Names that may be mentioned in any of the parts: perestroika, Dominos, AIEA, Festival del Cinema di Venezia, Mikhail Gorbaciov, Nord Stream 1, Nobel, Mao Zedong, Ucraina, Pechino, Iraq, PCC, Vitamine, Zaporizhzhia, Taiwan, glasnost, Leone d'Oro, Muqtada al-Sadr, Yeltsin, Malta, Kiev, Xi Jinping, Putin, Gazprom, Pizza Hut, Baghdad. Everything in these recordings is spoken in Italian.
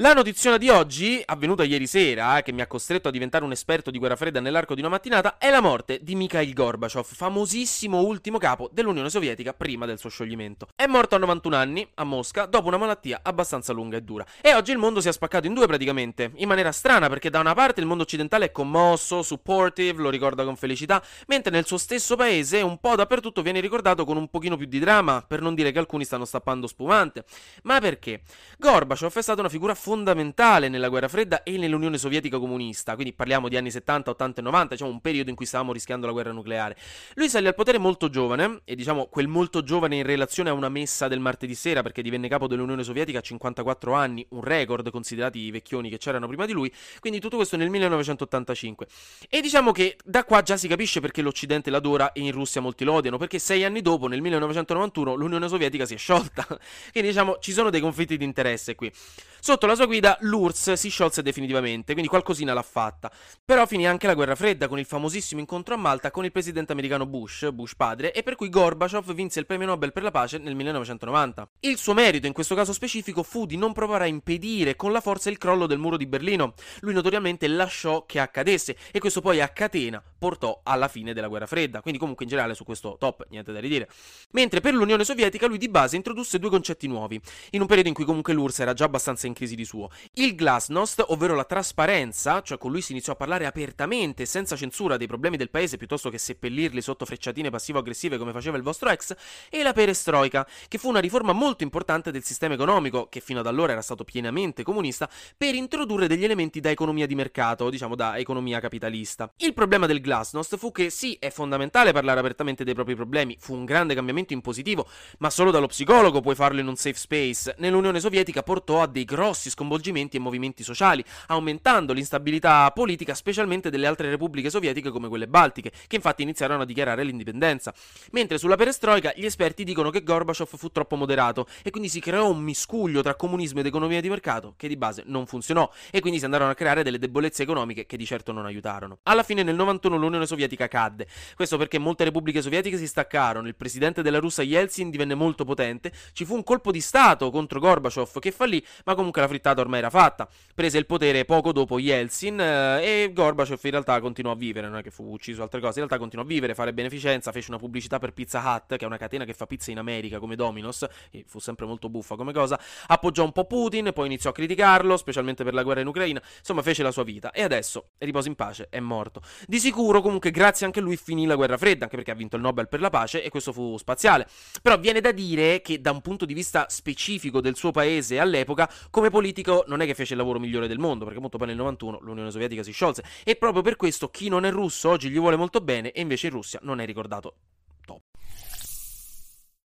La notiziona di oggi, avvenuta ieri sera, che mi ha costretto a diventare un esperto di guerra fredda nell'arco di una mattinata, è la morte di Mikhail Gorbaciov, famosissimo ultimo capo dell'Unione Sovietica prima del suo scioglimento. È morto a 91 anni, a Mosca, dopo una malattia abbastanza lunga e dura. E oggi il mondo si è spaccato in due praticamente, in maniera strana, perché da una parte il mondo occidentale è commosso, supportive, lo ricorda con felicità, mentre nel suo stesso paese un po' dappertutto viene ricordato con un pochino più di dramma, per non dire che alcuni stanno stappando spumante. Ma perché? Gorbaciov è stata una figura fondamentale nella guerra fredda e nell'Unione Sovietica comunista, quindi parliamo di anni 70, 80 e 90, diciamo un periodo in cui stavamo rischiando la guerra nucleare. Lui salì al potere molto giovane, e diciamo quel molto giovane in relazione a una messa del martedì sera, perché divenne capo dell'Unione Sovietica a 54 anni, un record considerati i vecchioni che c'erano prima di lui, quindi tutto questo nel 1985. E diciamo che da qua già si capisce perché l'Occidente l'adora e in Russia molti lo odiano, perché 6 anni dopo, nel 1991, l'Unione Sovietica si è sciolta. Quindi diciamo ci sono dei conflitti di interesse qui. Sotto la sua guida l'URSS si sciolse definitivamente, quindi qualcosina l'ha fatta. Però finì anche la guerra fredda con il famosissimo incontro a Malta con il presidente americano Bush padre, e per cui Gorbaciov vinse il premio Nobel per la pace nel 1990. Il suo merito in questo caso specifico fu di non provare a impedire con la forza il crollo del muro di Berlino. Lui notoriamente lasciò che accadesse e questo poi a catena portò alla fine della guerra fredda, quindi comunque in generale su questo top niente da ridire. Mentre per l'Unione Sovietica lui di base introdusse due concetti nuovi, in un periodo in cui comunque l'URSS era già abbastanza in crisi di suo. Il glasnost, ovvero la trasparenza, cioè con lui si iniziò a parlare apertamente, senza censura, dei problemi del paese piuttosto che seppellirli sotto frecciatine passivo-aggressive come faceva il vostro ex, e la perestroika, che fu una riforma molto importante del sistema economico, che fino ad allora era stato pienamente comunista, per introdurre degli elementi da economia di mercato, diciamo da economia capitalista. Il problema del glasnost fu che sì, è fondamentale parlare apertamente dei propri problemi, fu un grande cambiamento in positivo, ma solo dallo psicologo puoi farlo in un safe space. Nell'Unione Sovietica portò a dei grossi sconvolgimenti e movimenti sociali, aumentando l'instabilità politica specialmente delle altre repubbliche sovietiche come quelle baltiche, che infatti iniziarono a dichiarare l'indipendenza. Mentre sulla perestroika gli esperti dicono che Gorbaciov fu troppo moderato e quindi si creò un miscuglio tra comunismo ed economia di mercato che di base non funzionò, e quindi si andarono a creare delle debolezze economiche che di certo non aiutarono. Alla fine nel 91 l'Unione Sovietica cadde, questo perché molte repubbliche sovietiche si staccarono, il presidente della Russia Yeltsin divenne molto potente, ci fu un colpo di stato contro Gorbaciov che fallì, ma comunque la frittata ormai era fatta. Prese il potere poco dopo Yeltsin e Gorbaciov in realtà continuò a vivere, non è che fu ucciso o altre cose, in realtà continuò a vivere, fare beneficenza, fece una pubblicità per Pizza Hut, che è una catena che fa pizza in America come Dominos, e fu sempre molto buffa come cosa, appoggiò un po' Putin, poi iniziò a criticarlo, specialmente per la guerra in Ucraina, insomma fece la sua vita e adesso, riposa in pace, è morto. Di sicuro comunque grazie anche a lui finì la guerra fredda, anche perché ha vinto il Nobel per la pace e questo fu spaziale. Però viene da dire che da un punto di vista specifico del suo paese all'epoca, come politico non è che fece il lavoro migliore del mondo, perché molto poi nel 91 l'Unione Sovietica si sciolse, e proprio per questo chi non è russo oggi gli vuole molto bene e invece in Russia non è ricordato top.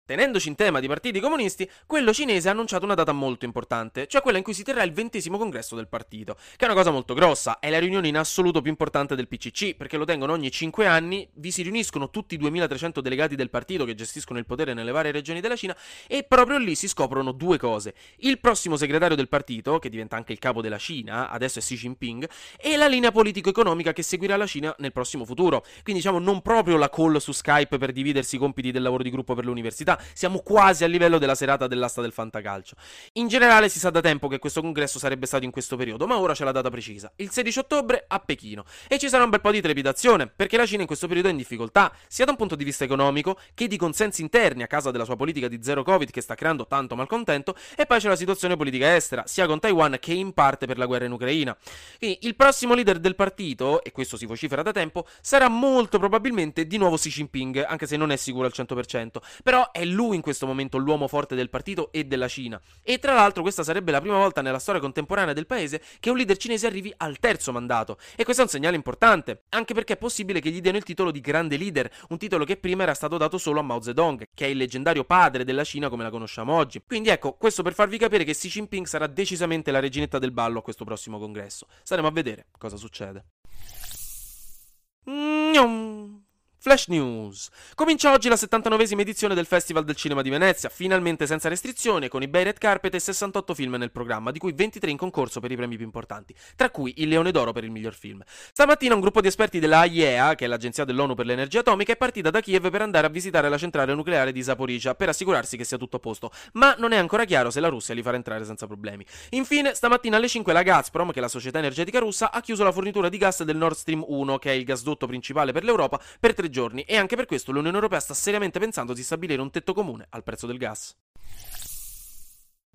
Tenendoci in tema di partiti comunisti, quello cinese ha annunciato una data molto importante, cioè quella in cui si terrà il 20° congresso del partito, che è una cosa molto grossa, è la riunione in assoluto più importante del PCC, perché lo tengono ogni 5 anni, vi si riuniscono tutti i 2300 delegati del partito che gestiscono il potere nelle varie regioni della Cina, e proprio lì si scoprono due cose: il prossimo segretario del partito, che diventa anche il capo della Cina, adesso è Xi Jinping, e la linea politico-economica che seguirà la Cina nel prossimo futuro. Quindi diciamo non proprio la call su Skype per dividersi i compiti del lavoro di gruppo per l'università, siamo quasi al livello della serata dell'asta del fantacalcio. In generale si sa da tempo che questo congresso sarebbe stato in questo periodo, ma ora c'è la data precisa, il 16 ottobre a Pechino, e ci sarà un bel po' di trepidazione, perché la Cina in questo periodo è in difficoltà, sia da un punto di vista economico che di consensi interni a causa della sua politica di zero covid che sta creando tanto malcontento, e poi c'è la situazione politica estera, sia con Taiwan che in parte per la guerra in Ucraina. Quindi il prossimo leader del partito, e questo si vocifera da tempo, sarà molto probabilmente di nuovo Xi Jinping, anche se non è sicuro al 100%, però è lui in questo momento l'uomo forte del partito e della Cina, e tra l'altro questa sarebbe la prima volta nella storia contemporanea del paese che un leader cinese arrivi al 3° mandato, e questo è un segnale importante, anche perché è possibile che gli diano il titolo di grande leader, un titolo che prima era stato dato solo a Mao Zedong, che è il leggendario padre della Cina come la conosciamo oggi. Quindi ecco, questo per farvi capire che Xi Jinping sarà decisamente la reginetta del ballo a questo prossimo congresso. Staremo a vedere cosa succede. Flash News. Comincia oggi la 79esima edizione del Festival del Cinema di Venezia, finalmente senza restrizioni, con i bei red carpet e 68 film nel programma, di cui 23 in concorso per i premi più importanti, tra cui il Leone d'Oro per il miglior film. Stamattina un gruppo di esperti della AIEA, che è l'agenzia dell'ONU per l'energia atomica, è partita da Kiev per andare a visitare la centrale nucleare di Zaporizhzhia per assicurarsi che sia tutto a posto, ma non è ancora chiaro se la Russia li farà entrare senza problemi. Infine, stamattina alle 5 la Gazprom, che è la società energetica russa, ha chiuso la fornitura di gas del Nord Stream 1, che è il gasdotto principale per l'Europa, per 3 giorni, e anche per questo l'Unione Europea sta seriamente pensando di stabilire un tetto comune al prezzo del gas.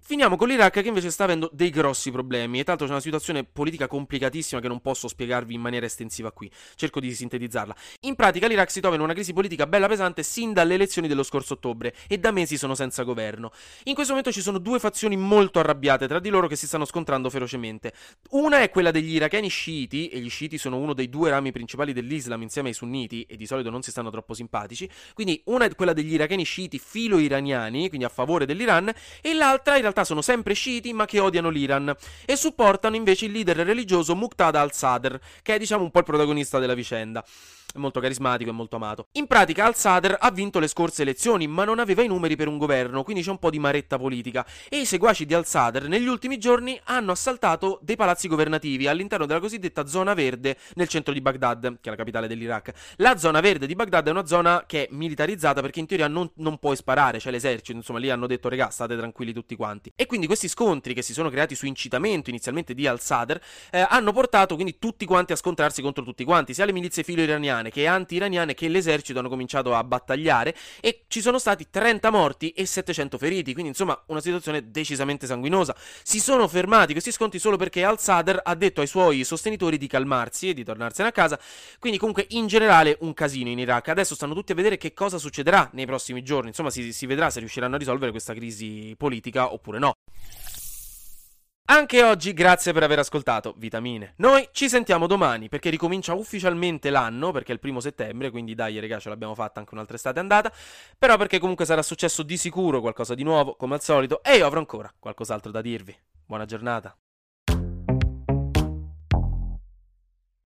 Finiamo con l'Iraq, che invece sta avendo dei grossi problemi, e tanto c'è una situazione politica complicatissima che non posso spiegarvi in maniera estensiva qui, cerco di sintetizzarla. In pratica l'Iraq si trova in una crisi politica bella pesante sin dalle elezioni dello scorso ottobre, e da mesi sono senza governo. In questo momento ci sono due fazioni molto arrabbiate tra di loro che si stanno scontrando ferocemente. Una è quella degli iracheni sciiti, e gli sciiti sono uno dei due rami principali dell'Islam insieme ai sunniti, e di solito non si stanno troppo simpatici, quindi una è quella degli iracheni sciiti filo-iraniani, quindi a favore dell'Iran, e l'altra in realtà sono sempre sciiti ma che odiano l'Iran e supportano invece il leader religioso Muqtada al-Sadr, che è diciamo un po' il protagonista della vicenda. È molto carismatico e molto amato. In pratica al-Sadr ha vinto le scorse elezioni ma non aveva i numeri per un governo, quindi c'è un po' di maretta politica, e i seguaci di al-Sadr negli ultimi giorni hanno assaltato dei palazzi governativi all'interno della cosiddetta zona verde nel centro di Baghdad, che è la capitale dell'Iraq. La zona verde di Baghdad è una zona che è militarizzata perché in teoria non puoi sparare, c'è l'esercito, insomma lì hanno detto regà state tranquilli tutti quanti. E quindi questi scontri, che si sono creati su incitamento inizialmente di al-Sadr, hanno portato quindi tutti quanti a scontrarsi contro tutti quanti, sia le milizie filo-iraniane che anti-iraniane che l'esercito hanno cominciato a battagliare, e ci sono stati 30 morti e 700 feriti, quindi insomma una situazione decisamente sanguinosa. Si sono fermati questi scontri solo perché al-Sadr ha detto ai suoi sostenitori di calmarsi e di tornarsene a casa, quindi comunque in generale un casino in Iraq. Adesso stanno tutti a vedere che cosa succederà nei prossimi giorni, insomma si vedrà se riusciranno a risolvere questa crisi politica oppure no. Anche oggi grazie per aver ascoltato Vitamine. Noi ci sentiamo domani perché ricomincia ufficialmente l'anno, perché è il 1 settembre, quindi dai regà, ce l'abbiamo fatta anche un'altra estate andata, però perché comunque sarà successo di sicuro qualcosa di nuovo come al solito e io avrò ancora qualcos'altro da dirvi. Buona giornata.